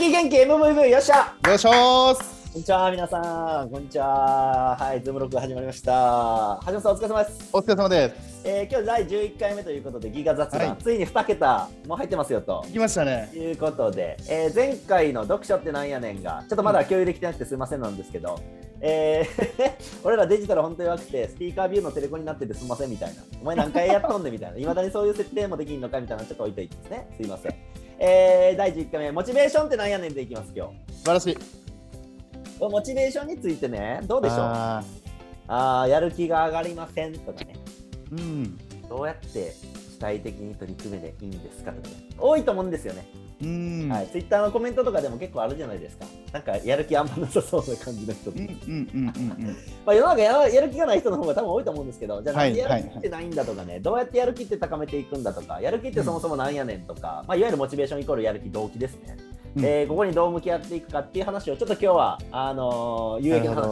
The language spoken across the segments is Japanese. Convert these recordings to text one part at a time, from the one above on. き元気 MVV よっしゃよっしゃーす。こんにちは皆さん、こんにちは。はい、ズームロック始まりました。橋本さんお疲れ様です。お疲れ様です、今日第11回目ということでギガ雑談、はい、ついに2桁もう入ってますよと来ましたねということで、前回の読書ってなんやねんがちょっとまだ共有できてなくてすいませんなんですけど、俺らデジタル本当に弱くてスピーカービューのテレコになっててすいませんみたいな、お前何回やっとんねみたいな、いまだにそういう設定もできんのかみたいなのちょっと置いといてですね、すいません。第11回目モチベーションってなんやねんでいきます。今日素晴らしいモチベーションについてね、どうでしょう。やる気が上がりませんとかね、うん、どうやって主体的に取り組めでいいんですかとか、ね、多いと思うんですよね。はい、ツイッターのコメントとかでも結構あるじゃないですか。なんかやる気あんまなさそうな感じの人とか、まあ世の中 やる気がない人の方が多分多いと思うんですけど、じゃあ何でやる気ってないんだとかね、どうやってやる気って高めていくんだとか、やる気ってそもそもなんやねんとか、まあ、いわゆるモチベーションイコールやる気動機ですね。ここにどう向き合っていくかっていう話をちょっと今日は有益な話していきたいなと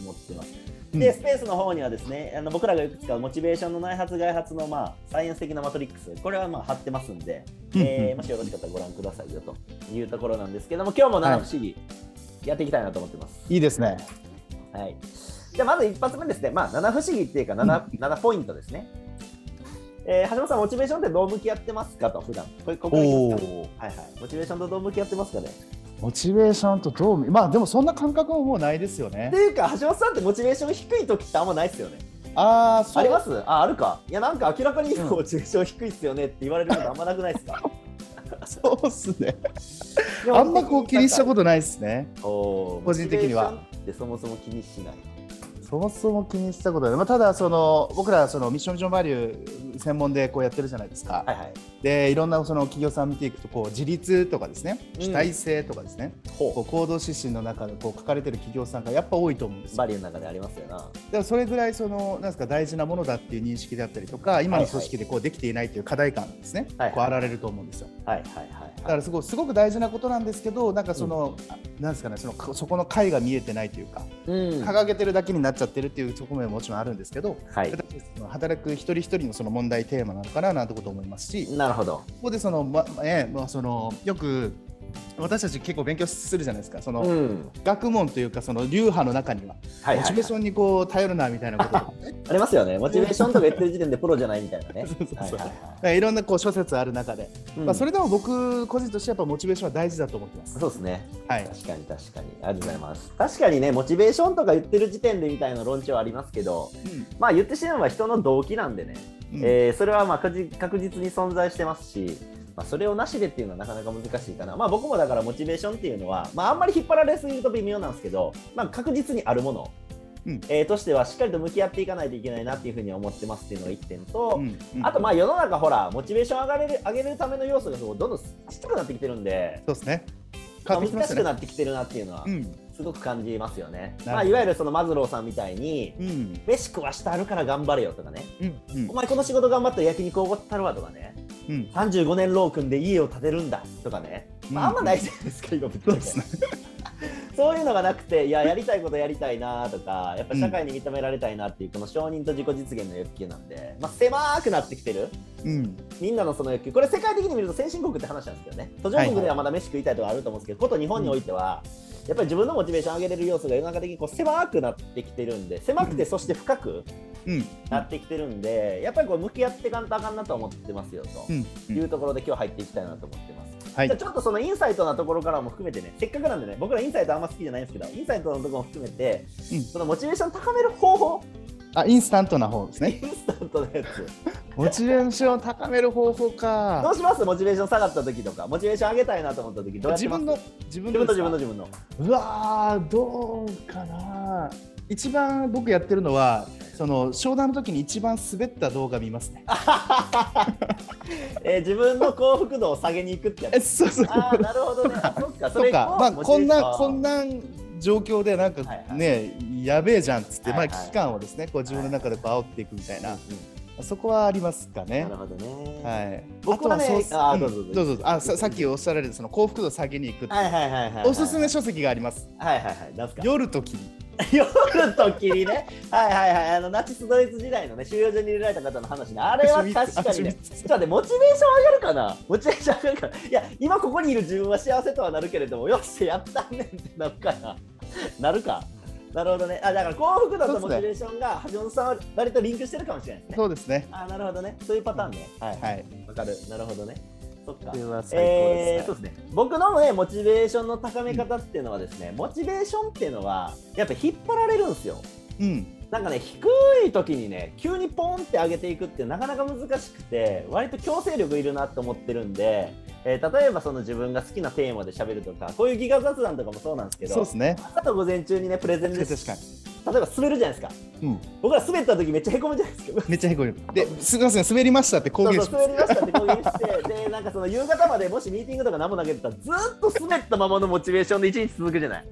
思ってます。で、スペースの方にはですね、僕らがよく使うモチベーションの内発外発の、まあ、サイエンス的なマトリックス、これはまあ貼ってますんで、もしよろしかったらご覧くださいよというところなんですけども、今日も七不思議やっていきたいなと思ってます。いいですね。はい、じゃあまず一発目ですね、まあ、七不思議っていうか 7ポイントですね。橋本さん、モチベーションってどう向き合ってますかと、普段モチベーションとどう向き合ってますかね。モチベーションとどう、まあでもそんな感覚ももうないですよね。っていうか橋本さんってモチベーション低い時ってあんまないですよね。そうあります。あるか。いや、なんか明らかにモチベーション低いっすよねって言われることあんまなくないですか。そうっすね。あんまこう気にしたことないですね。個人的にはモチベーションってそもそも気にしない、そもそも気にしたことない、まあ、ただその僕らそのミッションバリュー専門でこうやってるじゃないですか、はいはい、でいろんなその企業さん見ていくとこう自立とかですね、主体性とかですね、こう行動指針の中でこう書かれてる企業さんがやっぱ多いと思うんですよ。バリューの中でありますよな。だからそれぐらいそのなんですか大事なものだっていう認識であったりとか、今の組織でこうできていないという課題感ですね、はいはい、こうあられると思うんですよ。だからすごく大事なことなんですけど、なんかその、なんですかね、そこの解が見えてないというか、掲げてるだけになっちゃってるっていう側面ももちろんあるんですけど、はい、働く一人一人のその問題テーマなのかななんてこと思いますし、なるほど。ここでそのよく私たち結構勉強するじゃないですか、その、学問というかその流派の中には、モチベーションにこう頼るなみたいなこととかねありますよね。モチベーションとか言ってる時点でプロじゃないみたいなね。いろんなこう諸説ある中で、まあ、それでも僕個人としてやっぱモチベーションは大事だと思ってます。そうですね、はい、確かにありがとうございます。確かにね、モチベーションとか言ってる時点でみたいな論調はありますけど、まあ言ってしまえば人の動機なんでね、それはまあ確実に存在してますし、まあ、それをなしでっていうのはなかなか難しいかな。まあ僕もだからモチベーションっていうのは、まああんまり引っ張られすぎると微妙なんですけど、まあ確実にあるもの、としてはしっかりと向き合っていかないといけないなっていうふうに思ってますっていうのが1点と、あとまあ世の中ほらモチベーション上げるための要素がどんどんちっちゃくなってきてるんで、そうですね。難しくなってきてるなっていうのはすごく感じますよね。まあ、いわゆるそのマズローさんみたいに、飯食わしてあるから頑張れよとかね、お前この仕事頑張ったら焼肉おごったるわとかね、35年ロー組んで家を建てるんだとかね、まあ、あんまないじゃないですか、今そういうのがなくて、いや、やりたいことやりたいなとか、やっぱ社会に認められたいなっていうこの承認と自己実現の欲求なんで、まあ、狭くなってきてる、みんなのその欲求、これ世界的に見ると先進国って話なんですけどね、途上国ではまだ飯食いたいとかあると思うんですけど、こと日本においてはやっぱり自分のモチベーションを上げれる要素が世の中的にこう狭くなってきてるんで、狭くてそして深くなってきてるんで、やっぱりこう向き合っていかんとあかんなと思ってますよというところで今日入っていきたいなと思ってます。はい、じゃあちょっとそのインサイトなところからも含めてね、せっかくなんでね、僕らインサイトあんま好きじゃないんですけど、インサイトのところも含めて、そのモチベーション高める方法、インスタントな方ですね。インスタントのやつモチベーション高める方法か。どうします？モチベーション下がった時とか、モチベーション上げたいなと思った時どうやってます？自分のうわー、どうかな。一番僕やってるのはその商談の時に一番滑った動画見ますね。自分の幸福度を下げに行くってやつ。そう。あ、なるほどね。それか、まあこんなん状況でなんかね、やべえじゃんっつって、まあ危機感をですね、こう自分の中で煽っていくみたいな。そこはありますかね。なるほどね。はい。僕はね、どうぞ。さっきおっしゃられたその幸福度を下げに行くっていう。おすすめ書籍があります。夜と君。夜と霧ね。はいはいはい。ナチスドイツ時代のね、収容所に入れられた方の話ね。あれは確かにね。ちょっと待って、モチベーション上がるかな？モチベーション上がるかな？いや、今ここにいる自分は幸せとはなるけれども、よし、やったねんってなるかな。なるか。なるほどね。あ、だから幸福度とモチベーションが、ハジョンさんは割とリンクしてるかもしれないですね。そうですね。あ、なるほどね。そういうパターンね。はいはい。わかる。なるほどね。そっか。そうですね。僕のね、モチベーションの高め方っていうのはですね、モチベーションっていうのはやっぱ引っ張られるんですよ。うん。なんかね、低い時にね、急にポンって上げていくってなかなか難しくて、割と強制力いるなと思ってるんで、例えばその自分が好きなテーマで喋るとか、こういうギガ雑談とかもそうなんですけど、そうですね、朝と午前中にね、プレゼンで確かに例えば滑るじゃないですか、うん、僕ら滑った時めっちゃへこむじゃないですか。めっちゃへこむですみません、滑りましたって公言して、滑りましたって公言してで、なんかその夕方までもしミーティングとか何も投げてたらずっと滑ったままのモチベーションで一日続くじゃない。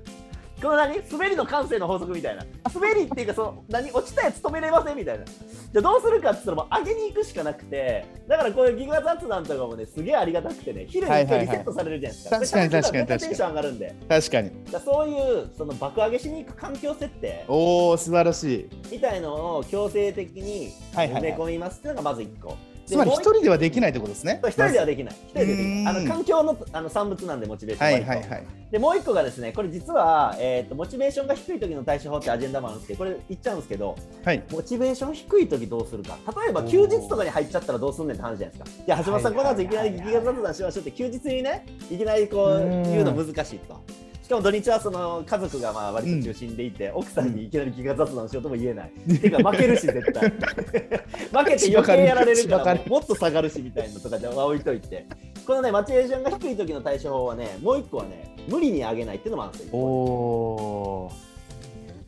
この何、滑りの感性の法則みたいな、滑りっていうかその何、落ちたやつ止めれませんみたいな。じゃあどうするかって言ったらもう上げに行くしかなくて、だからこういうギガ雑談とかもね、すげえありがたくてね、昼に一回リセットされるじゃないですか、はいはいはい、確かに確かにテンション上がるんで、確かにそういうその爆上げしに行く環境設定、おー素晴らしいみたいのを強制的に埋め込みますっていうのがまず1個、はいはいはい、つまり一人ではできないってことですね。一人ではできない。一人でできない。環境の産物なんでモチベーションが、はいはいはい。でもう一個がですね、これ実はモチベーションが低い時の対処法ってアジェンダもあるんですけど、これ言っちゃうんですけど、はい、モチベーション低い時どうするか。例えば休日とかに入っちゃったらどうすんねんって話じゃないですか。いや橋本さん、この後いきなりギガ雑談しましょうって休日にね、いきなりこう言うの難しいと。しかも土日はその家族がまあ割と中心でいて、うん、奥さんにいきなりギガ雑談しようとも言えない、うん、てか負けるし絶対負けて余計やられるからもっと下がるしみたいなとかで置いといてこのね、モチベーションが低い時の対処法はね、もう一個はね、無理に上げないっていうのもあるんですよ。おー、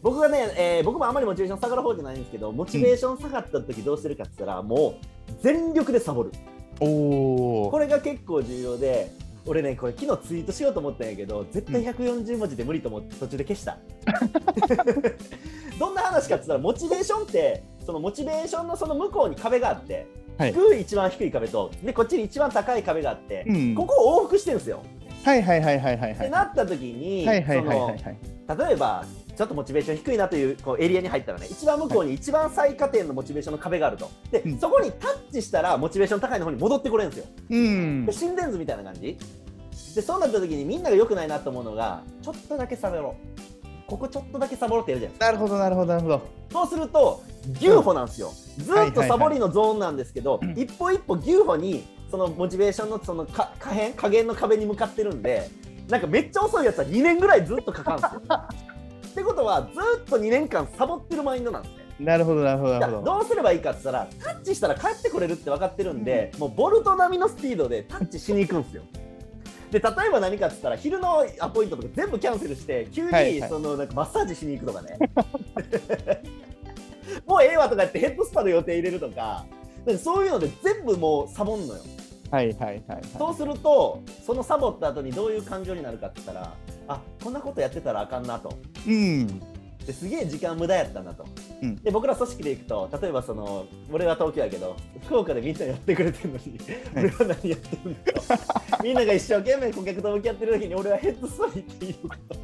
僕がね、僕もあんまりモチベーション下がる方じゃないんですけど、モチベーション下がった時どうするかって言ったら、うん、もう全力でサボる。おー、これが結構重要で、俺ね、これ昨日ツイートしようと思ったんやけど、絶対140文字で無理と思って途中で消した。どんな話かって言ったら、モチベーションってそのモチベーションのその向こうに壁があって、はい、低い一番低い壁とでこっちに一番高い壁があって、うん、ここを往復してるんですよ。はいはいはいはいはいはい。ってなった時に、はいはいはいはいはい、その例えばちょっとモチベーション低いなというこうエリアに入ったらね、一番向こうに一番最下点のモチベーションの壁があると。で、うん、そこにタッチしたらモチベーション高いの方に戻ってこれるんですよ。うん、で心電図みたいな感じで、そうなった時にみんなが良くないなと思うのが、ちょっとだけサボろう、ここちょっとだけサボろうってやるじゃないですか。なるほどなるほどなるほど。そうすると牛歩なんですよ、うん、ずっとサボりのゾーンなんですけど、はいはいはい、一歩一歩牛歩にそのモチベーションのその下限の壁に向かってるんで、なんかめっちゃ遅いやつは2年ぐらいずっとかかるんですよ。ってことはずっと2年間サボってるマインドなんですね。なるほどなるほどなるほど。どうすればいいかって言ったら、タッチしたら帰ってこれるって分かってるんで、うん、もうボルト並みのスピードでタッチしに行くんですよ。で、例えば何かって言ったら、昼のアポイントとか全部キャンセルして急にそのなんかマッサージしに行くとかね、はいはい、もうええわとか言ってヘッドスパの予定入れるとか、なんかそういうので全部もうサボんのよ。はいはいはいはい。そうするとそのサボった後にどういう感情になるかって言ったら、あ、こんなことやってたらあかんなと、うん、ですげえ時間無駄やったなと、うん、で僕ら組織で行くと、例えばその俺は東京やけど福岡でみんなやってくれてるのに、俺は何やってるんだとみんなが一生懸命顧客と向き合ってる時に俺はヘッドスパに行っていいのかと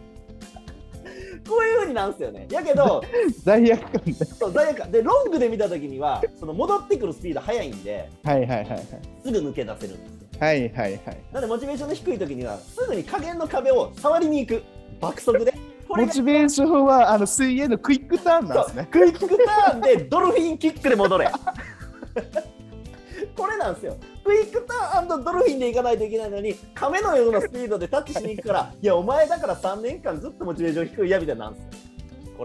こういう風になんすよね。やけど罪悪感そう罪悪感で、ロングで見た時にはその戻ってくるスピード速いんで、はいはいはいはい、すぐ抜け出せるんです。はいはいはい。なのでモチベーションの低い時にはすぐに下限の壁を触りに行く、爆速で。モチベーションは水泳のクイックターンなんですね。クイックターンでドルフィンキックで戻れ。これなんですよ。クイックターン&ドルフィンで行かないといけないのに、亀のようなスピードでタッチしに行くから、いやお前だから3年間ずっとモチベーション低いやみたいなんですよ。こ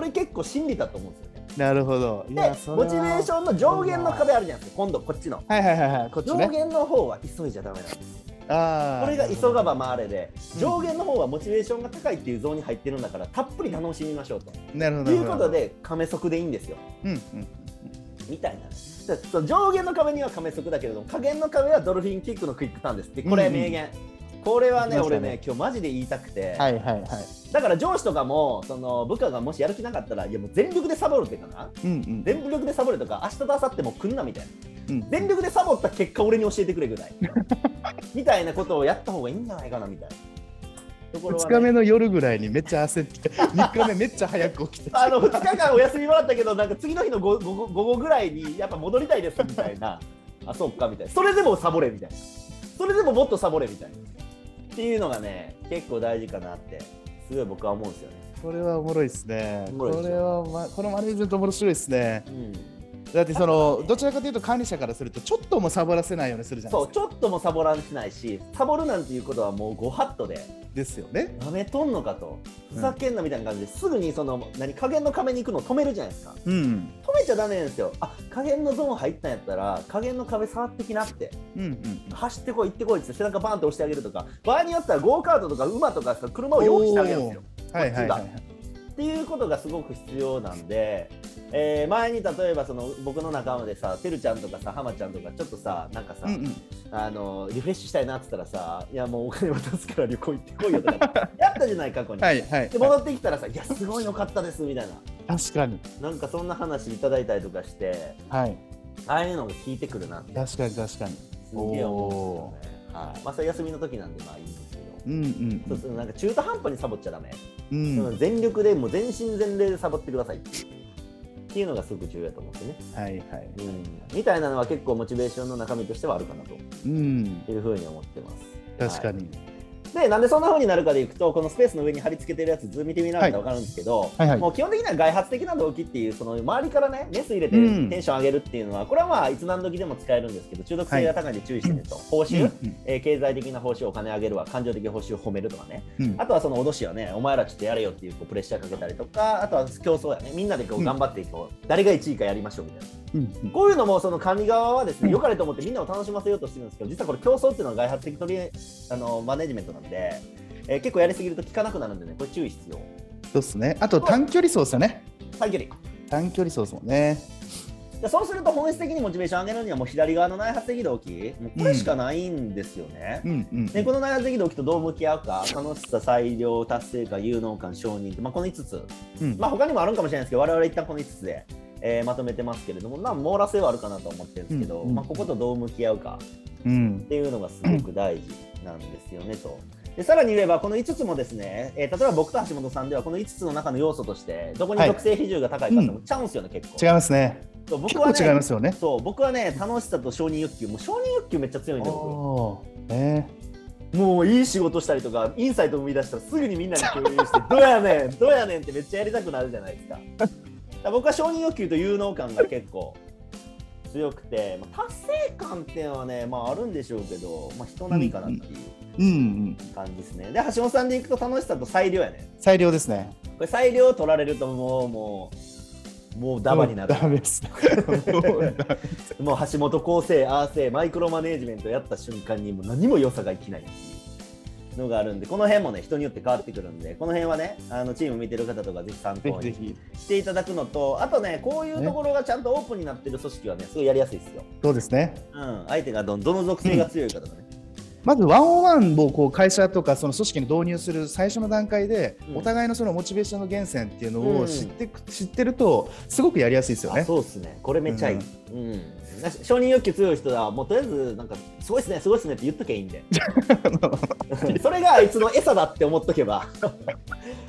れ結構真理だと思うんですよ。なるほど。で、モチベーションの上限の壁あるじゃないですか。今度こっちの。はいはいはいはい。こっちね。上限の方は急いじゃダメなんです。これが急がば回れで、上限の方はモチベーションが高いっていうゾーンに入ってるんだから、たっぷり楽しみましょうと。なるほど。ということで、亀速でいいんですよ。うんうん。みたいな。上限の壁には亀速だけれども、下限の壁はドルフィンキックのクイックターンですって。これ名言。うんうん、これはね、俺ね、今日マジで言いたくて、はいはいはい、だから上司とかもその部下がもしやる気なかったら、いやもう全力でサボるってかな、うんうん、全力でサボるとか、明日と明後日も来んなみたいな、うん、全力でサボった結果俺に教えてくれぐらいみたいなことをやった方がいいんじゃないかなみたいな。2日目の夜ぐらいにめっちゃ焦って3日目めっちゃ早く起きて2日間お休みもらったけどなんか次の日の午後ぐらいにやっぱ戻りたいですみたいなあそうかみたいなそれでもサボれみたいなそれでももっとサボれみたいなっていうのがね結構大事かなってすごい僕は思うんですよね。これはおもろいですね。これは、このマネージメント面白いですね、うん、だってその、ね、どちらかというと管理者からするとちょっともサボらせないようにするじゃないですか。そうちょっともサボらせないしサボるなんていうことはもうごはっとですよね。なめとんのかとふざけんなみたいな感じですぐにその何加減の壁に行くのを止めるじゃないですか、うん、止めちゃダメなんですよ。あ加減のゾーン入ったんやったら加減の壁触ってきなって、うんうん、走ってこい行ってこいって背中バーンと押してあげるとか場合によってはゴーカートとか馬とか車を用意してあげるんですよ。はいはいはい、っていうことがすごく必要なんで、前に例えばその僕の仲間でさてるちゃんとかさ浜ちゃんとかちょっとさなんかさ、うんうん、リフレッシュしたいなって言ったらさいやもうお金渡すから旅行行ってこいよとかやったじゃない過去にはい、はい、で戻ってきたらさいやすごいの買ったですみたいな確かになんかそんな話いただいたりとかして、はい、ああいうのが効いてくるなって確かに確かにすげえ思うんですよね。はい、まあそれ休みの時なんでまあいいんですけどうんうん、そうなんか中途半端にサボっちゃダメ、うん、全力でもう全身全霊でサボってくださいっていうのがすごく重要だと思ってね、はいはいうん、みたいなのは結構モチベーションの中身としてはあるかなと、うん、いうふうに思ってます。確かに、はい、でなんでそんな風になるかでいくとこのスペースの上に貼り付けてるやつ図見てみられたら分かるんですけど、はいはいはい、もう基本的には外発的な動機っていうその周りからねメス入れてテンション上げるっていうのは、うん、これはまあいつ何時でも使えるんですけど中毒性が高いんで注意してねと、はい、報酬、うんうん経済的な報酬お金上げるは感情的報酬褒めるとかね、うん、あとはその脅しはねお前らちょっとやれよっていうこうプレッシャーかけたりとかあとは競争やねみんなでこう頑張っていこう、うん、誰が1位かやりましょうみたいな、うんうん、こういうのもその管理側はですね良かれと思ってみんなを楽しませようとしてるんですけど実はこれ競争っていうのは外発的取りマネジメントなんで、結構やりすぎると効かなくなるんでねこれ注意必要。そうっすね。あと短距離走ですよね。短距離走ですもんね。そうすると本質的にモチベーション上げるにはもう左側の内発的動機もうこれしかないんですよね、うんうんうん、でこの内発的動機とどう向き合うか楽しさ裁量達成感有能感承認、まあ、この5つ、うんまあ、他にもあるんかもしれないですけど我々一旦この5つで、まとめてますけれどもまあ網羅性はあるかなと思ってるんですけど、うんうんまあ、こことどう向き合うかっていうのがすごく大事なんですよね、うん、とでさらに言えばこの5つもですね、例えば僕と橋本さんではこの5つの中の要素としてどこに属性比重が高いかってもちゃうんですよね、はいうん、結構違いますね。そう僕はね、結構違いますよね。そう僕はね楽しさと承認欲求もう承認欲求めっちゃ強いんだよ、もういい仕事したりとかインサイト生み出したらすぐにみんなに共有してどうやねんってめっちゃやりたくなるじゃないですか。だから僕は承認欲求と有能感が結構強くて、まあ、達成感っていうのはね、まあ、あるんでしょうけど、まあ、人並みかなっていう感じですね、うんうん、で橋本さんでいくと楽しさと裁量やね。裁量ですね。これ裁量取られるともうダマになる。ダメですもう橋本構成アーセイマイクロマネージメントやった瞬間にもう何も良さがいきないのがあるんでこの辺もね人によって変わってくるんでこの辺はねチーム見てる方とかぜひ参考にしていただくのとあとねこういうところがちゃんとオープンになってる組織はねすごいやりやすいですよ。そうですね、うん、相手がどの属性が強いかとかね、うん、まずワンオンワンをこう会社とかその組織に導入する最初の段階で、うん、お互いのそのモチベーションの源泉っていうのを知ってるとすごくやりやすいですよね。あそうですね。これめちゃいい、うんうん承認欲求強い人はもうとりあえずなんかすごいっすねすごいっすねって言っとけばいいんでそれがあいつの餌だって思っとけば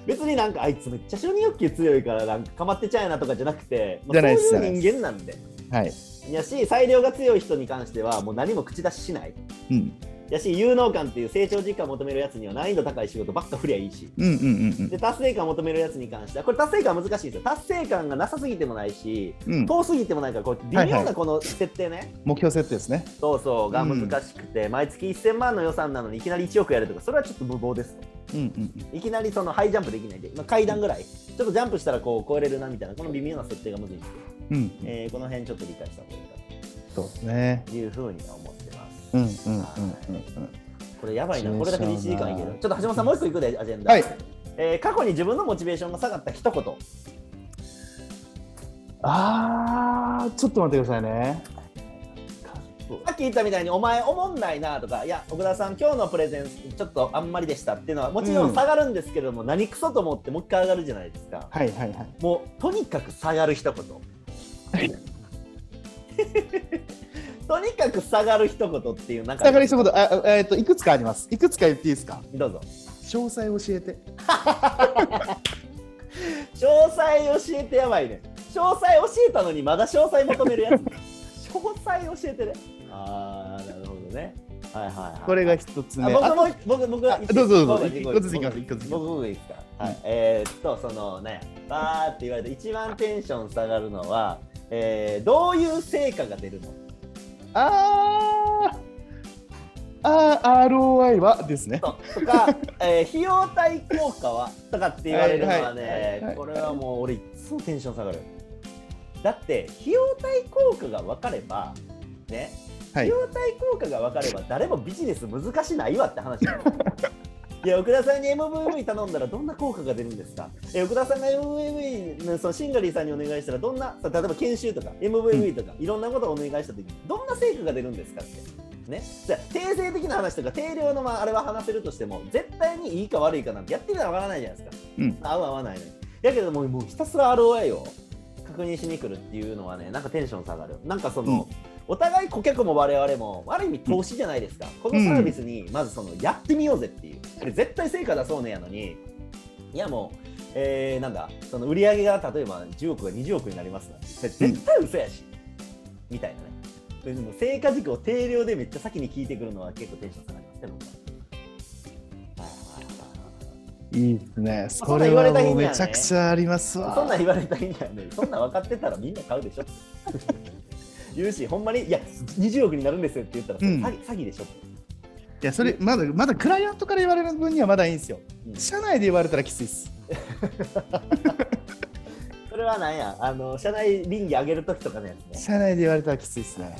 別になんかあいつめっちゃ承認欲求強いからなんかかまってちゃうなとかじゃなくて、まあ、そういう人間なんではいやし裁量が強い人に関してはもう何も口出ししない、うん、やし有能感っていう成長実感を求めるやつには難易度高い仕事ばっか振りゃいいし、うんうんうんうん、で達成感を求めるやつに関してはこれ達成感難しいですよ。達成感がなさすぎてもないし、うん、遠すぎてもないからこう微妙なこの設定ね、はいはい、目標設定ですね。そうが難しくて、うん、毎月1000万の予算なのにいきなり1億やるとかそれはちょっと無謀です、うんうん、いきなりそのハイジャンプできないで、まあ、階段ぐらい、うん、ちょっとジャンプしたらこう超えれるなみたいなこの微妙な設定が難しいですよ。うんこの辺ちょっと理解した方がいいかとそうです、ね、いうふうには思ってます、うんうんうんうん、これやばいなこれだけで1時間いける。ちょっと橋本さんもう一個いくでアジェンダ、はい過去に自分のモチベーションが下がった一言。ちょっと待ってくださいね。さっき言ったみたいにお前おもんないなとかいや奥田さん今日のプレゼンちょっとあんまりでしたっていうのはもちろん下がるんですけれども、うん、何クソと思ってもう一回上がるじゃないですか。はいはいはいもうとにかく下がる一言とにかく下がる一言っていう中で下がる一言いくつかあります。いくつか言っていいですか。どうぞ。詳細教えて詳細教えてやばいね。詳細教えたのにまだ詳細求めるやつ詳細教えてね。あーなるほどね。はいはいはい、これが一つ目。僕はどうぞどうぞ。僕がいいですか。はい、そのねバーって言われて一番テンション下がるのは、どういう成果が出るの。ROI はですねとか、費用対効果はとかって言われるのはね、はい、これはもう俺いつもテンション下がる。だって費用対効果が分かればね、費用対効果が分かれば誰もビジネス難しないわって話だよ。いや奥田さんに MVV 頼んだらどんな効果が出るんですか。奥田さんが MVV そのシンガリーさんにお願いしたらどんな、例えば研修とか MVV とかいろんなことをお願いした時にどんな成果が出るんですかってね。じゃあ定性的な話とか定量のまああれは話せるとしても絶対にいいか悪いかなんてやってみたら分からないじゃないですか、うん、合う合わないね。やけどもうひたすら ROI を確認しに来るっていうのはね、なんかテンション下がる。なんかその、うん、お互い顧客も我々もある意味投資じゃないですか、うん、このサービスにまずそのやってみようぜっていう、うん、絶対成果出そうねやのに、いやもう、なんだその売り上げが例えば10億が20億になりますなんて絶対嘘やし、うん、みたいなね。でも成果軸を定量でめっちゃ先に聞いてくるのは結構テンション下がりますね。いいですね。それはもうめちゃくちゃありますわ。そんな言われた日にはね、そんな分かってたらみんな買うでしょ言うし、ほんまにいや20億になるんですよって言ったら、うん、詐欺でしょ。いやそれまだクライアントから言われる分にはまだいいんですよ、うん、社内で言われたらきついっすそれはなんや社内倫理上げるときとかのやつね。社内で言われたらきついっすね。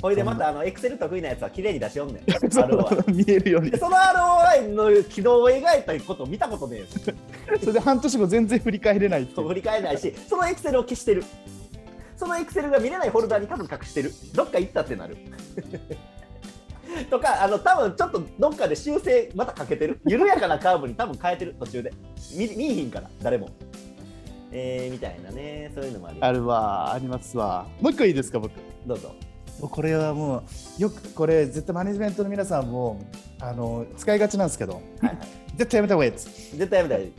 ほいでまたエクセル得意なやつは綺麗に出しよんねん見えるように。でその ROI の軌道を描いたことを見たことねえよそれで半年後全然振り返れないって振り返れないし、そのエクセルを消してる、そのエクセルが見れないフォルダに多分隠してる、どっか行ったってなるとか多分ちょっとどっかで修正またかけてる、緩やかなカーブに多分変えてる途中で見えひんから誰も、みたいなね。そういうのもあります。あるわ、ありますわ。もう一個いいですか。僕どうぞ。これはもうよくこれ絶対マネジメントの皆さんも使いがちなんですけど、はいはい、絶対やめた方がいいです。絶対やめた方がいい。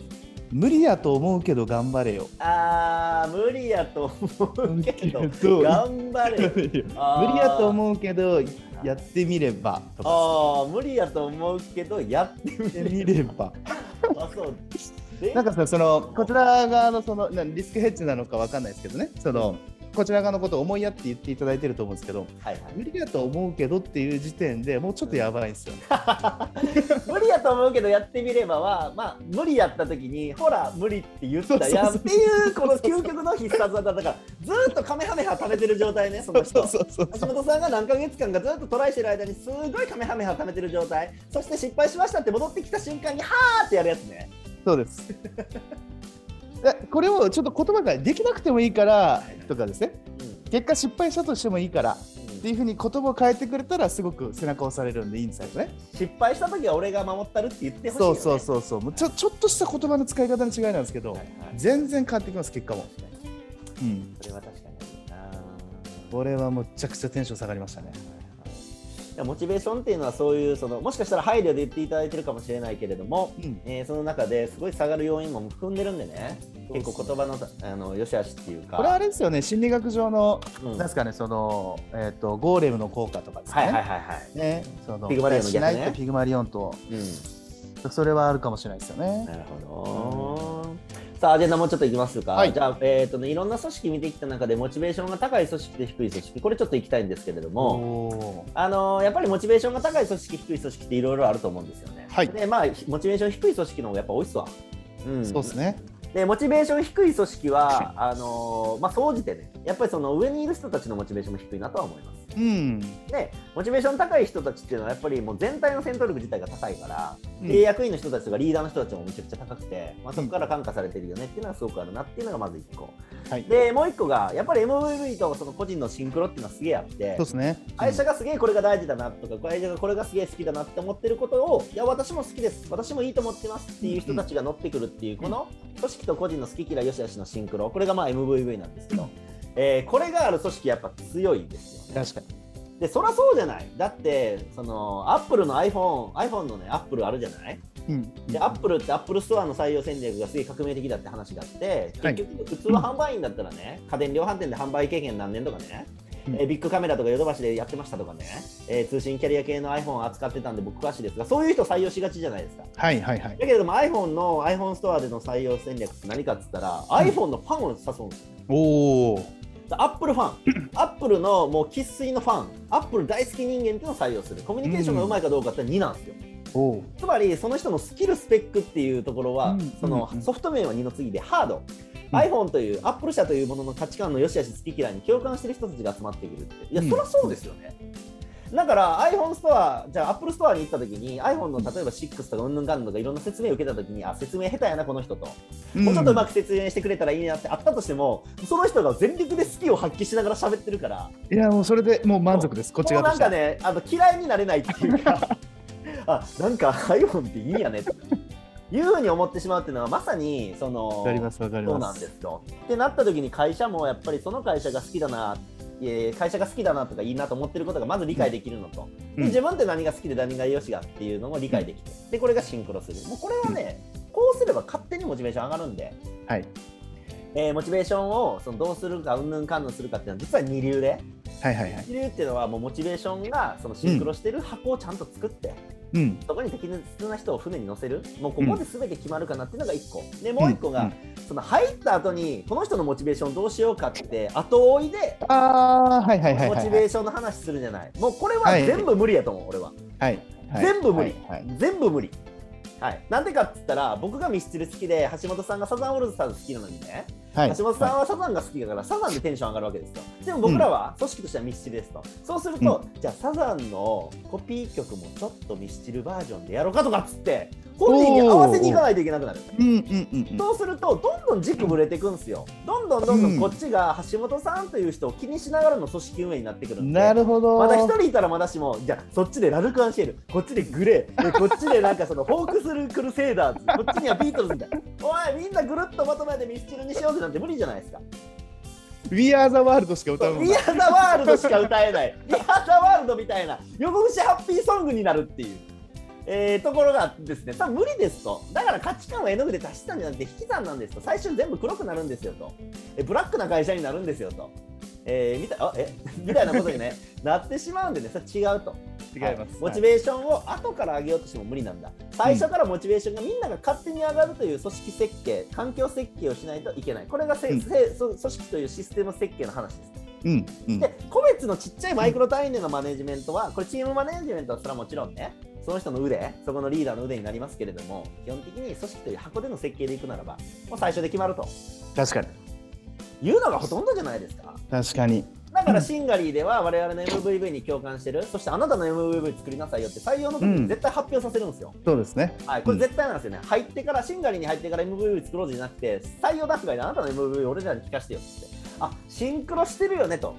無理やと思うけど頑張れよ。あー無理やと思うけど頑張れよ。無理やと思うけどやってみればとか。あー無理やと思うけどやってみればあそうなんかさ、そのこちら側のそのリスクヘッジなのかわかんないですけどね、その、うん、こちら側のことを思いやって言っていただいてると思うんですけど、はいはい、無理やと思うけどっていう時点でもうちょっとやばいんですよ、ね、無理やと思うけどやってみればは、まあ、無理やった時にほら無理って言ったやんっていうこの究極の必殺技だからずっとカメハメハ食べてる状態ね、その人。橋本さんが何ヶ月間がずっとトライしてる間にすごいカメハメハ食べてる状態、そして失敗しましたって戻ってきた瞬間にはーってやるやつね。そうですこれをちょっと言葉ができなくてもいいからとかですね、うん、結果失敗したとしてもいいから、うん、っていう風に言葉を変えてくれたらすごく背中を押されるんでいいんですよね。失敗した時は俺が守ったるって言ってほしいよね。そうそうそうそう、はい、ちょっとした言葉の使い方の違いなんですけど、はいはい、全然変わってきます結果も。うん、それは確かにこれはむちゃくちゃテンション下がりましたね。モチベーションっていうのはそういうそのもしかしたら配慮で言っていただいてるかもしれないけれども、うん、その中ですごい下がる要因も含んでるんでね、結構言葉の良し悪しっていうか、これはあれですよね、心理学上の、うん、なんすかね、そのゴーレムの効果とかですね、はいはいはいはい、ね、そのピグマリオンの逆ね、ピグマリオンと、うん、それはあるかもしれないですよね。なるほど、うん、さあアジェンダもうちょっといきますか、はい、じゃあね、いろんな組織見てきた中でモチベーションが高い組織と低い組織、これちょっといきたいんですけれども、やっぱりモチベーションが高い組織低い組織っていろいろあると思うんですよね、はい、でまあモチベーション低い組織の方がやっぱ多いっすわ、うん、そうですね。でモチベーション低い組織はまあ総じてね、やっぱりその上にいる人たちのモチベーションも低いなとは思います、うん、でモチベーション高い人たちっていうのはやっぱりもう全体の戦闘力自体が高いから、うん、役員の人たちとかリーダーの人たちもめちゃくちゃ高くて、まあ、そこから感化されてるよねっていうのはすごくあるなっていうのがまず1個、はい、でもう1個がやっぱり MVV とその個人のシンクロっていうのはすげえあって、そうですね、うん、会社がすげえこれが大事だなとか会社がこれがすげえ好きだなって思ってることを、いや私も好きです、私もいいと思ってますっていう人たちが乗ってくるっていう、この組織と個人の好き嫌い良し悪しのシンクロ、これがまあ MVV なんですけど、これがある組織やっぱ強いですよね。確かに。でそりゃそうじゃない。だってそのアップルの iPhone のねアップルあるじゃない、うん、でアップルってアップルストアの採用戦略がすげえ革命的だって話があって、結局普通は販売員だったらね、家電量販店で販売経験何年とかね、ビッグカメラとかヨドバシでやってましたとかね、通信キャリア系の iPhone 扱ってたんで僕詳しいですが、そういう人採用しがちじゃないですか。はいはいはい。だけれども iPhone ストアでの採用戦略って何かっつったら、うん、iPhone のファンを誘うんですよ。おー。アップルファン、アップルのもう生粋のファン、アップル大好き人間っていうのを採用する。コミュニケーションがうまいかどうかって2なんですよ。おつまりその人のスキルスペックっていうところは、うんうんうん、そのソフト面は2の次でハード。iPhone という Apple 社というものの価値観の良し悪し好き嫌いに共感してる人たちが集まってくるって、いやそりゃそうですよね、うん、だから iPhone ストアじゃあ Apple ストアに行った時に iPhone の例えば6とかうんぬんかんぬんとかいろんな説明を受けた時に、あ説明下手やなこの人と、もうちょっとうまく説明してくれたらいいなってあったとしても、その人が全力で好きを発揮しながら喋ってるから、いやもうそれでもう満足です。こっち側としてもうなんかね、嫌いになれないっていうかあなんか iPhone っていいやねっていうふうに思ってしまうっていうのはまさにそのそうなんですよってなった時に、会社もやっぱりその会社が好きだな、会社が好きだなとかいいなと思ってることがまず理解できるのと、うん、で自分って何が好きで何が良しがっていうのも理解できて、うん、でこれがシンクロする。もうこれはね、うん、こうすれば勝手にモチベーション上がるんで、はい、モチベーションをそのどうするかうんぬんかんぬんするかっていうのは実は二流で、はいはいはい、二流っていうのはもうモチベーションがそのシンクロしてる箱をちゃんと作って、うんうん、そこに適切な人を船に乗せる、もうここで全て決まるかなっていうのが1個、うん、でもう1個が、うん、その入った後にこの人のモチベーションどうしようかって後追いでモチベーションの話するじゃない。もうこれは全部無理やと思う、はい、俺は、はいはい、全部無理、はいはい、全部無理、はい、なんでかって言ったら、僕がミスチル好きで橋本さんがサザンオールスターズ好きなのにね、はい、橋本さんはサザンが好きだから、はい、サザンでテンション上がるわけですよ。でも僕らは組織としてはミスチルですと、うん、そうすると、うん、じゃあサザンのコピー曲もちょっとミスチルバージョンでやろうかとかっつって本人に合わせに行かないといけなくなる、うん、そうするとどんどん軸ぶれていくんですよ。どんどんこっちが橋本さんという人を気にしながらの組織運営になってくるんで、なるほど、また一人いたらまだしも、じゃあそっちでラルクアンシェル、こっちでグレー、こっちでなんかそのフォークスルークルセイダーズ、こっちにはビートルズみたいなおいみんなぐるっとまとめてミスチルにしようぜなんて無理じゃないですか。We are the world しか歌うの、 We are the world しか歌えない We are the world みたいな予告しハッピーソングになるっていうところがですね、多分無理ですと。だから価値観を絵の具で足したんじゃなくて引き算なんですと。最終全部黒くなるんですよと、ブラックな会社になるんですよと、みたいなことに、ね、なってしまうんでね、それは違うと。違います、はい、モチベーションを後から上げようとしても無理なんだ、最初からモチベーションがみんなが勝手に上がるという組織設計、環境設計をしないといけない。これが、うん、組織というシステム設計の話です。うんうん、で個別のちっちゃいマイクロ単位でのマネジメントは、これチームマネジメントはそれはもちろんね、その人の腕、そこのリーダーの腕になりますけれども、基本的に組織という箱での設計でいくならば、もう最初で決まると。確かに。いうのがほとんどじゃないですか。確かに。だからシンガリーでは我々の MVV に共感してる、そしてあなたの MVV 作りなさいよって採用の時に絶対発表させるんですよ、うん、そうですね、はい、これ絶対なんですよね、うん、入ってからシンガリーに入ってから MVV 作ろうじゃなくて、採用出す場合であなたの MVV 俺らに聞かせてよって、あ、シンクロしてるよねと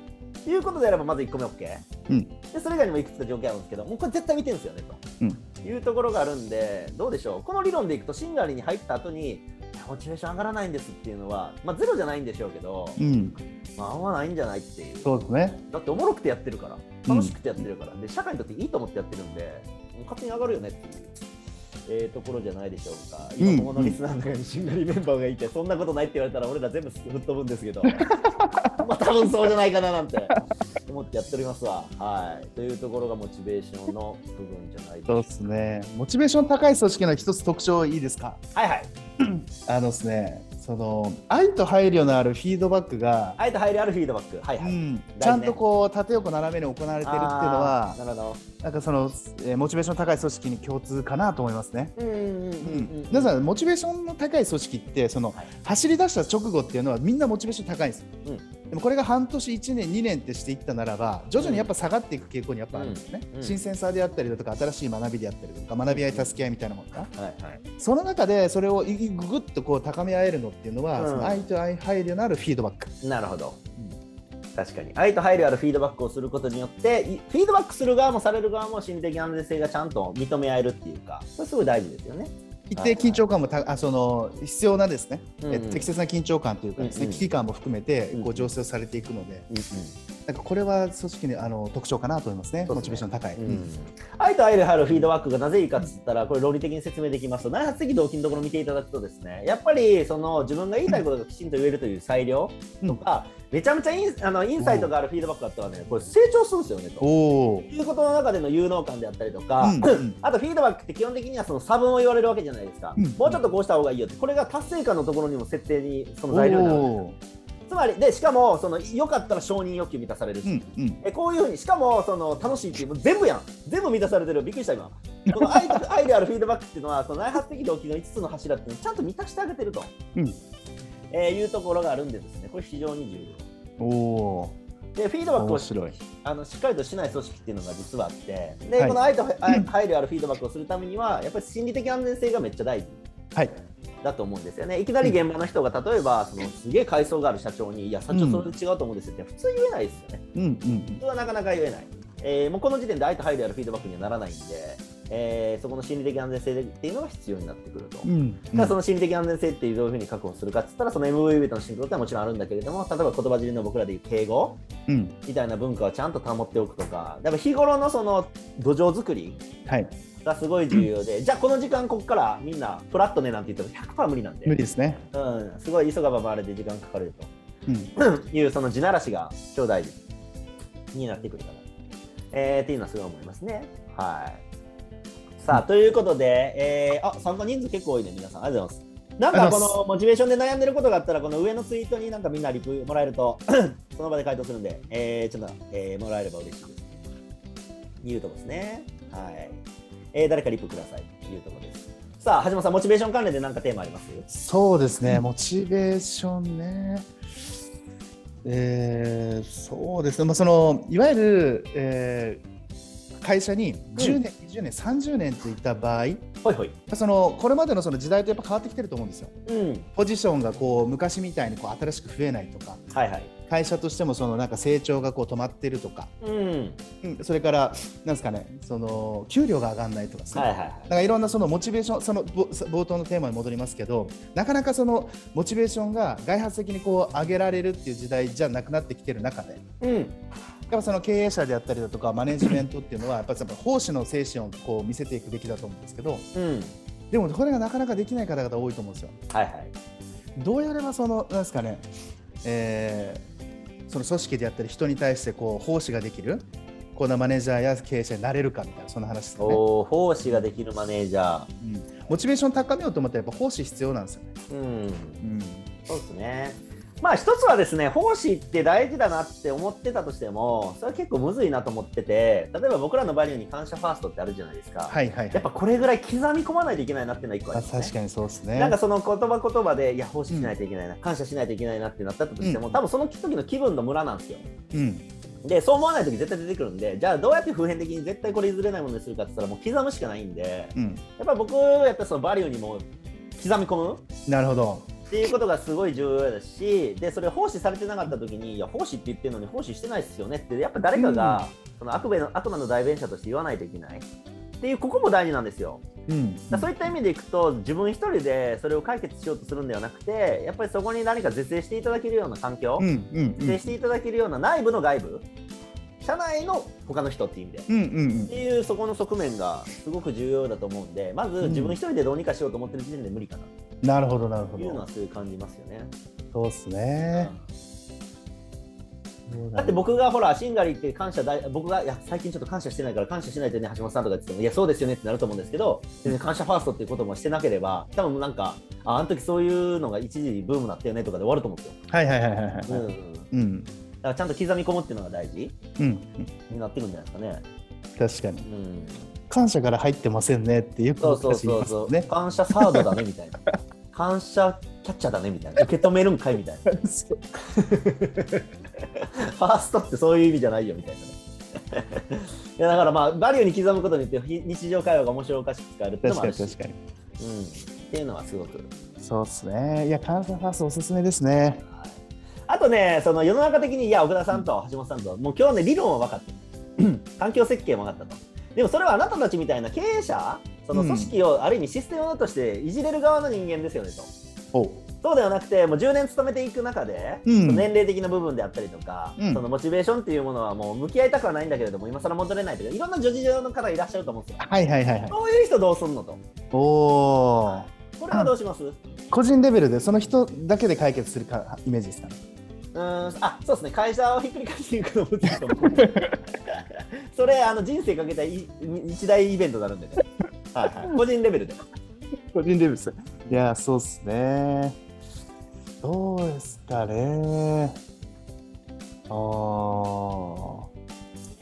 いうことであればまず1個目 OK、うん、でそれ以外にもいくつか条件あるんですけど、もうこれ絶対見てるんですよねと、うん、いうところがあるんで、どうでしょう、この理論でいくとシンガリーに入った後にモチベーション上がらないんですっていうのは、まあ、ゼロじゃないんでしょうけど、うん、まあ、合わないんじゃないっていう。そうですね。だっておもろくてやってるから、楽しくてやってるから、うん、で社会にとっていいと思ってやってるんで、勝手に上がるよねっていう、ところじゃないでしょうか。今このリスナーの中にシンガリーメンバーがいて、うん、そんなことないって言われたら俺ら全部吹っ飛ぶんですけど、まあ多分そうじゃないかななんて思ってやっておりますわ。はい。というところがモチベーションの部分じゃないでしょうか。そうですね。モチベーション高い組織の一つ特徴いいですか。はいはい。ですね、その愛と配慮のあるフィードバックが、愛と配慮あるフィードバック、はいはい、うん、ちゃんとこう縦横斜めに行われてるっていうのは、なるほど、なんかそのモチベーションの高い組織に共通かなと思いますね。皆さんモチベーションの高い組織ってその、はい、走り出した直後っていうのはみんなモチベーション高いんですよ、うん、でもこれが半年1年2年ってしていったならば徐々にやっぱ下がっていく傾向にやっぱあるんですね、うんうん、新鮮さであったりだとか新しい学びであったりとか学び合い助け合いみたいなものが、うんはいはい、その中でそれをぐぐっとこう高め合えるのっていうのは、うん、その愛と配慮のあるフィードバック。なるほど、うん、確かに愛と配慮あるフィードバックをすることによってフィードバックする側もされる側も心理的安全性がちゃんと認め合えるっていうか、それすごい大事ですよね。一定緊張感もその必要なんですね、うんうん、適切な緊張感というかですね、うんうん、危機感も含めてこう醸成されていくので、うんうんうんうん、なんかこれは組織の、特徴かなと思いますね。モチベーション高い、愛と愛で入るフィードバックがなぜいいかって言ったら、これ論理的に説明できますと、内発的動機のところを見ていただくとですね、やっぱりその自分が言いたいことがきちんと言えるという裁量とか、めちゃめちゃインサイトがあるフィードバックだったらね、これ成長するんですよねと。いうことの中での有能感であったりとか、あとフィードバックって基本的にはその差分を言われるわけじゃないですか。もうちょっとこうした方がいいよって、これが達成感のところにも設定にその材料になるんですよ。つまりで、しかもその良かったら承認欲求満たされるし、こういうふうに、しかもその楽しいっていう、全部やん、全部満たされてる。びっくりした今。この愛であるフィードバックっていうのは、その内発的動機の5つの柱っていうのをちゃんと満たしてあげてると、いうところがあるんでですね、これ非常に重要。でフィードバックをしっかりとしない組織っていうのが実はあって、で、この愛と愛であるフィードバックをするためには、やっぱり心理的安全性がめっちゃ大事。だと思うんですよね。いきなり現場の人が、例えばそのすげえ階層がある社長に、いや社長それで違うと思うんですよって普通言えないですよね。普通はなかなか言えない、もうこの時点で愛と配慮あるフィードバックにはならないんで、そこの心理的安全性っていうのが必要になってくると。その心理的安全性っていうどういうふうに確保するかって言ったら、その MVB とのシンクロってはもちろんあるんだけれども、例えば言葉尻の僕らでいう敬語、みたいな文化をちゃんと保っておくとか、やっぱ日頃のその土壌作り、がすごい重要で、じゃあこの時間ここからみんなフラットねなんて言ったら 100% 無理なんで、無理ですね。すごい急がば回れで時間かかると、いうその地ならしが超大事になってくるから、っていうのはすごい思いますね。さあ、ということで、参加人数結構多いね、皆さんありがとうございます。なんかこのモチベーションで悩んでることがあったら、この上のツイートになんかみんなリプもらえるとその場で回答するんで、ちょっと、もらえれば嬉しいです。いうとこですね。誰かリプくださいというところです。さあ、橋本さん、モチベーション関連で何かテーマあります？そうですね、モチベーションね、そうですね、まあ、そのいわゆる、会社に10年、20年、30年といった場合、そのこれまでのその時代とやっぱ変わってきてると思うんですよ。ポジションがこう昔みたいにこう新しく増えないとか、会社としてもそのなんか成長がこう止まってるとか、それからなんですかね、その給料が上がらないとかですね、なんかいろんなそのモチベーション、その冒頭のテーマに戻りますけど、なかなかそのモチベーションが外発的にこう上げられるっていう時代じゃなくなってきてる中で、やっぱその経営者であったりだとかマネジメントっていうのはやっぱり奉仕の精神をこう見せていくべきだと思うんですけど、でもこれがなかなかできない方々多いと思うんですよ。どうやればそのなんですかね、その組織であったり人に対してこう奉仕ができる、こんなマネージャーや経営者になれるかみたいな、そんな話ですね。奉仕ができるマネージャー、モチベーション高めようと思ったらやっぱ奉仕必要なんですよね。そうですね。まあ、一つはですね、奉仕って大事だなって思ってたとしても、それは結構むずいなと思ってて、例えば僕らのバリューに感謝ファーストってあるじゃないですか。やっぱこれぐらい刻み込まないといけないなっていうのは1個ありますね。確かにそうですね。なんかその言葉で、いや奉仕しないといけないな、感謝しないといけないなってなったとしても、多分その時の気分のムラなんですよ。でそう思わない時絶対出てくるんで、じゃあどうやって普遍的に絶対これ譲れないものにするかって言ったら、もう刻むしかないんで、やっぱ僕やっぱそのバリューにも刻み込む。なるほど。っていうことがすごい重要だし、でそれ奉仕されてなかった時に、いや奉仕って言ってるのに奉仕してないですよねって、やっぱ誰かがその悪魔の代弁者として言わないといけないっていう、ここも大事なんですよ。だそういった意味でいくと、自分一人でそれを解決しようとするんではなくて、やっぱりそこに何か是正していただけるような環境、是正していただけるような内部の外部、社内の他の人っていう意味で、っていうそこの側面がすごく重要だと思うんで、まず自分一人でどうにかしようと思ってる時点で無理かな。なるほどなるほど。いうのはそう感じますよね。そうですね。だって僕がほらシンガリーって感謝僕がいや最近ちょっと感謝してないから感謝しないとね橋本さんとか言っても、いやそうですよねってなると思うんですけど、感謝ファーストっていうこともしてなければ、多分なんかあの時そういうのが一時ブームだったよねとかで終わると思うんですよ。だからちゃんと刻み込むっていうのが大事になってくるんじゃないですかね。確かに。感謝から入ってませんねってよく難しいですね。感謝サードだねみたいな。感謝キャッチャーだねみたいな。受け止めるんかいみたいな。ファーストってそういう意味じゃないよみたいな。いやだからまあバリューに刻むことによって日常会話が面白おかしく使えるっていうのもあるし。確かに確かに。っていうのはすごく。そうですね。いや感謝ファーストおすすめですね。あとね、その世の中的にいや奥田さんと橋本さんともう今日ね理論は分かった。環境設計も分かったと。でもそれはあなたたちみたいな経営者、その組織をある意味システムとしていじれる側の人間ですよねと。そうではなくてもう10年勤めていく中で、うん、その年齢的な部分であったりとか、うん、そのモチベーションっていうものはもう向き合いたくはないんだけれども今更戻れないといういろんな女児上の方いらっしゃると思うんですよ。はいはいはいはい。そういう人どうすんのと。おー、はい、これはどうします？個人レベルでその人だけで解決するかイメージですかね。あ、そうですね。会社をひっくり返していくのもちょっとそれ人生かけた一大イベントになるんでねはい、はい、個人レベルで個人レベルです。いやそうですね。どうですかね。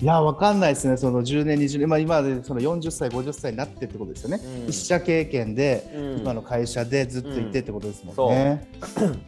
いやわかんないですね。その10年20年、まあ、今でその40歳50歳になってってことですよね、うん、一社経験で、うん、今の会社でずっといてってことですもんね、うん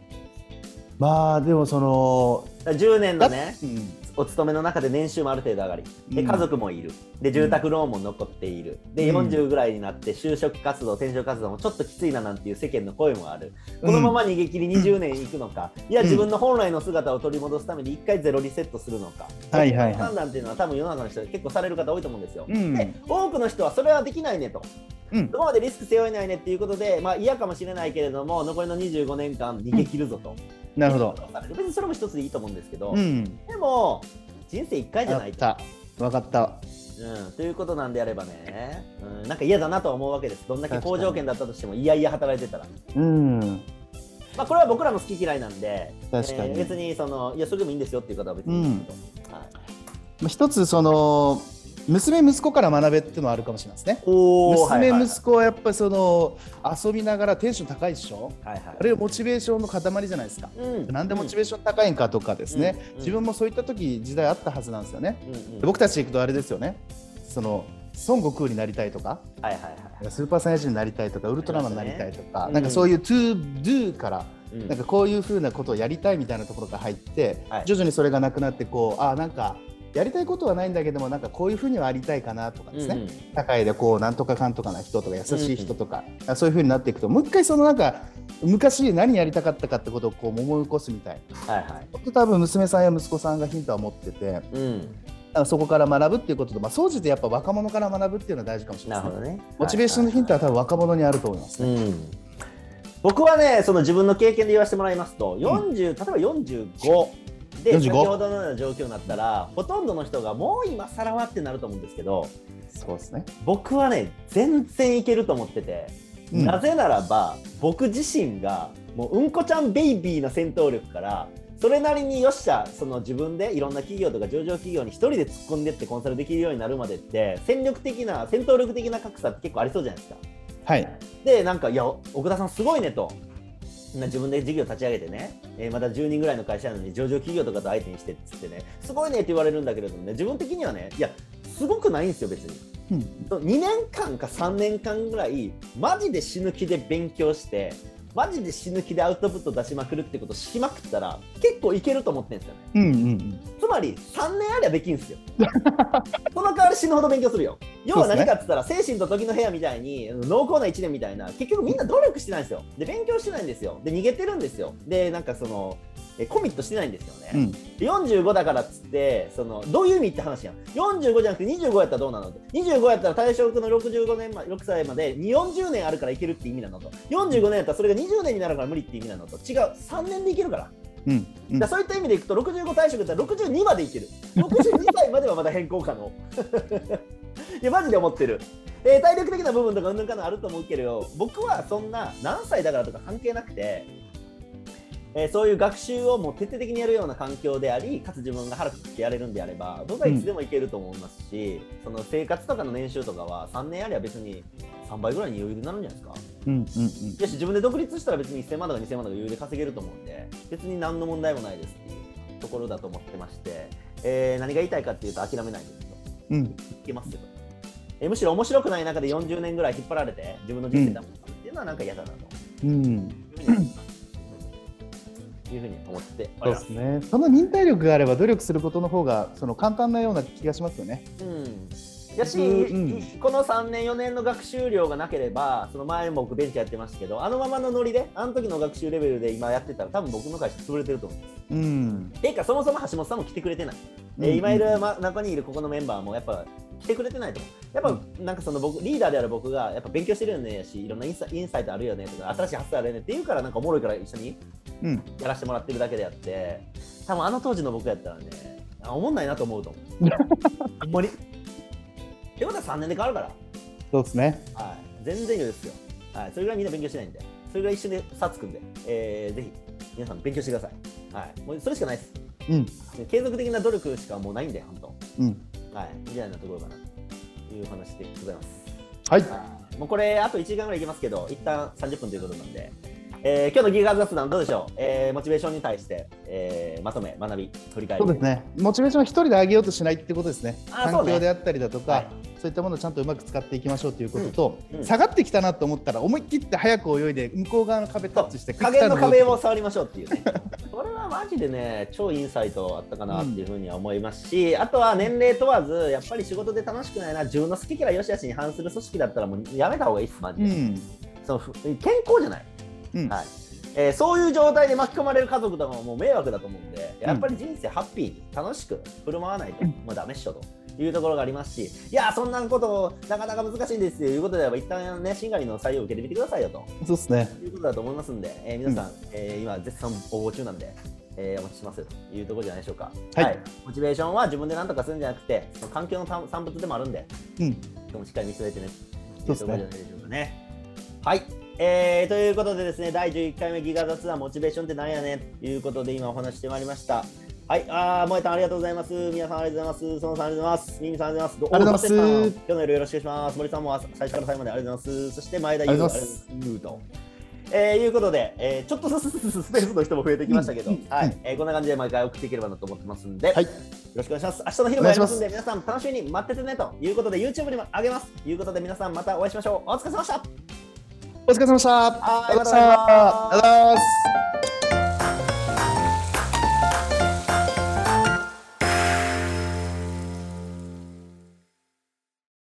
まあでもその10年のね、うん、お勤めの中で年収もある程度上がりで家族もいるで住宅ローンも残っているで40ぐらいになって就職活動転職活動もちょっときついななんていう世間の声もある。このまま逃げ切り20年いくのか、いや自分の本来の姿を取り戻すために一回ゼロリセットするのか、はいはいはい、判断っていうのは多分世の中の人結構される方多いと思うんですよ、うん、で多くの人はそれはできないねとどこまでリスク背負えないねっていうことで、まあ、嫌かもしれないけれども残りの25年間逃げ切るぞと、うん、なるほど。別にそれも一つでいいと思うんですけど、うん、でも人生1回じゃないと。分かった、うん、ということなんであればね、うん、なんか嫌だなと思うわけです。どんだけ好条件だったとしてもいやいや働いてたら、うんまあ、これは僕らも好き嫌いなんで確かに、別にいやそれでもいいんですよっていう方は別にいいですけど、うんはい、一つその娘息子から学べっていうのもあるかもしれないですね。娘息子はやっぱりその遊びながらテンション高いでしょ、はいはい、あるいはモチベーションの塊じゃないですか、うん、なんでモチベーション高いんかとかですね、うん、自分もそういった時時代あったはずなんですよね、うんうん、僕たち行くとあれですよね、その孫悟空になりたいとか、はいはいはい、スーパーサイヤ人になりたいとかウルトラマンになりたいとか、ね、なんかそういうトゥードゥーからなんかこういう風なことをやりたいみたいなところが入って、はい、徐々にそれがなくなってこうなんかやりたいことはないんだけどもなんかこういうふうにはありたいかなとかですね、うんうん、社会でこうなんとかかんとかな人とか優しい人とか、うんうん、そういうふうになっていくともう一回そのなんか昔何やりたかったかってことをこう思い起こすみたいな、はいはい、多分娘さんや息子さんがヒントは持ってて、うん、そこから学ぶっていうことと、まあ、総じてやっぱ若者から学ぶっていうのは大事かもしれないです ね, なるほどね。モチベーションのヒントは多分若者にあると思いますね、はいはいはいうん、僕はねその自分の経験で言わせてもらいますと40、例えば45で先ほどのような状況になったらほとんどの人がもう今更はってなると思うんですけど、そうですね、僕はね全然いけると思ってて、うん、なぜならば僕自身がもううんこちゃんベイビーな戦闘力からそれなりによっしゃその自分でいろんな企業とか上場企業に一人で突っ込んでってコンサルできるようになるまでって戦闘力的な格差って結構ありそうじゃないですか。はいでなんかいや奥田さんすごいねと自分で事業立ち上げてね、また10人ぐらいの会社なのに上場企業とかと相手にしてっつってねすごいねって言われるんだけれどもね自分的にはねいやすごくないんですよ別に、うん、2年間か3年間ぐらいマジで死ぬ気で勉強してマジで死ぬ気でアウトプット出しまくるってことしまくったら結構いけると思ってるんですよね、うんうんうん、つまり3年ありゃできんすよその代わり死ぬほど勉強するよ。要は何かって言ったら、ね、精神と時の部屋みたいに濃厚な1年みたいな結局みんな努力してないんですよ。で勉強してないんですよ。で逃げてるんですよ。でなんかそのコミットしてないんですよね、うん、45だからっつってそのどういう意味って話やん。45じゃなくて25やったらどうなのって25やったら退職の65年、6歳まで40年あるからいけるって意味なのと45年やったらそれが20年になるから無理って意味なのと違う。3年でいけるから、うんうん、だからそういった意味でいくと65退職だったら62までいける。62歳まではまだ変更可能いやマジで思ってる。体力的な部分とかうんぬんかのあると思うけれど僕はそんな何歳だからとか関係なくてそういう学習をもう徹底的にやるような環境でありかつ自分が腹くくってやれるんであれば僕はいつでもいけると思いますし、うん、その生活とかの年収とかは3年あれば別に3倍ぐらいに余裕になるんじゃないですか、うんうんうん、よし自分で独立したら別に1000万とか2000万とか余裕で稼げると思うんで別に何の問題もないですっていうところだと思ってまして、何が言いたいかっていうと諦めないんですよ、うん、いけますよ、むしろ面白くない中で40年ぐらい引っ張られて自分の人生だもんっていうのはなんか嫌だなと、うんいうふうに思っております。そうですね。その忍耐力があれば努力することの方がその簡単なような気がしますよね、うん、やし、この3年4年の学習量がなければ、その前も僕ベンチャーやってましたけど、あのままのノリであの時の学習レベルで今やってたら多分僕の会社潰れてると思うんです。ていうかそもそも橋本さんも来てくれてない、今いる、中にいるここのメンバーもやっぱ来てくれてないと思う。やっぱ、なんかその僕リーダーである僕がやっぱ勉強してるよねし、いろんなインサイトあるよねとか新しい発想あるよねっていうから、なんかおもろいから一緒にやらせてもらってるだけであって、多分あの当時の僕やったらね、おもんないなと思うと思うあんまりってことは3年で変わるから。そうですね、はい、全然余裕ですよ、はい、それぐらいみんな勉強してないんで、それぐらい一緒に差つくんで、ぜひ皆さん勉強してください、はい、もうそれしかないです、継続的な努力しかもうないんで、本当、はい、みたいなところかなという話でございます。はい、もうこれあと1時間ぐらいいきますけど、一旦30分ということなんで、今日のギガ雑談どうでしょう、モチベーションに対して、まとめ、学び、振り返り。そうですね、モチベーションを一人で上げようとしないってことですね。環境であったりだとか、はい、そういったものをちゃんとうまく使っていきましょうということと、下がってきたなと思ったら思い切って早く泳いで向こう側の壁タッチして、下限の壁を触りましょうっていうねこれはマジでね、超インサイトあったかなっていうふうには思いますし、あとは年齢問わずやっぱり仕事で楽しくないな、自分の好き嫌いよしあしに反する組織だったらもうやめた方がいいです、マジで、その健康じゃない、はい、そういう状態で巻き込まれる家族とかももう迷惑だと思うんで、やっぱり人生ハッピーに楽しく振る舞わないともうダメっしょというところがありますし、いやそんなことなかなか難しいんですということであれば、一旦ねしんがりの採用を受けてみてくださいよと、そうですね、いうことだと思いますんで、皆さん、今絶賛応募中なんで、お待ちしますよというところじゃないでしょうか。はい、はい、モチベーションは自分で何とかするんじゃなくて、その環境の産物でもあるんで、でもしっかり見据えてねというところじゃないでしょうかね。はい、ということでですね、第11回目ギガ雑談、モチベーションって何やねんということで今お話してまいりました。はい、萌えたんありがとうございます、みやさんありがとうございます、そのさんありがとうございます、みみさんありがとうございます、今日の夜よろしくお願いします、森さんも最初から最後までありがとうございます、そして前田優ありがとうございますと、いうことで、ちょっとスペースの人も増えてきましたけど、はい、こんな感じで毎回送っていければなと思ってますんで、よろしくお願いします。明日の昼もやりますんで、皆さん楽しみに待っててねということで、 YouTube にも上げますということで、皆さんまたお会いしましょう。お疲れ様でした。お疲れ様でした。ありがとうございます。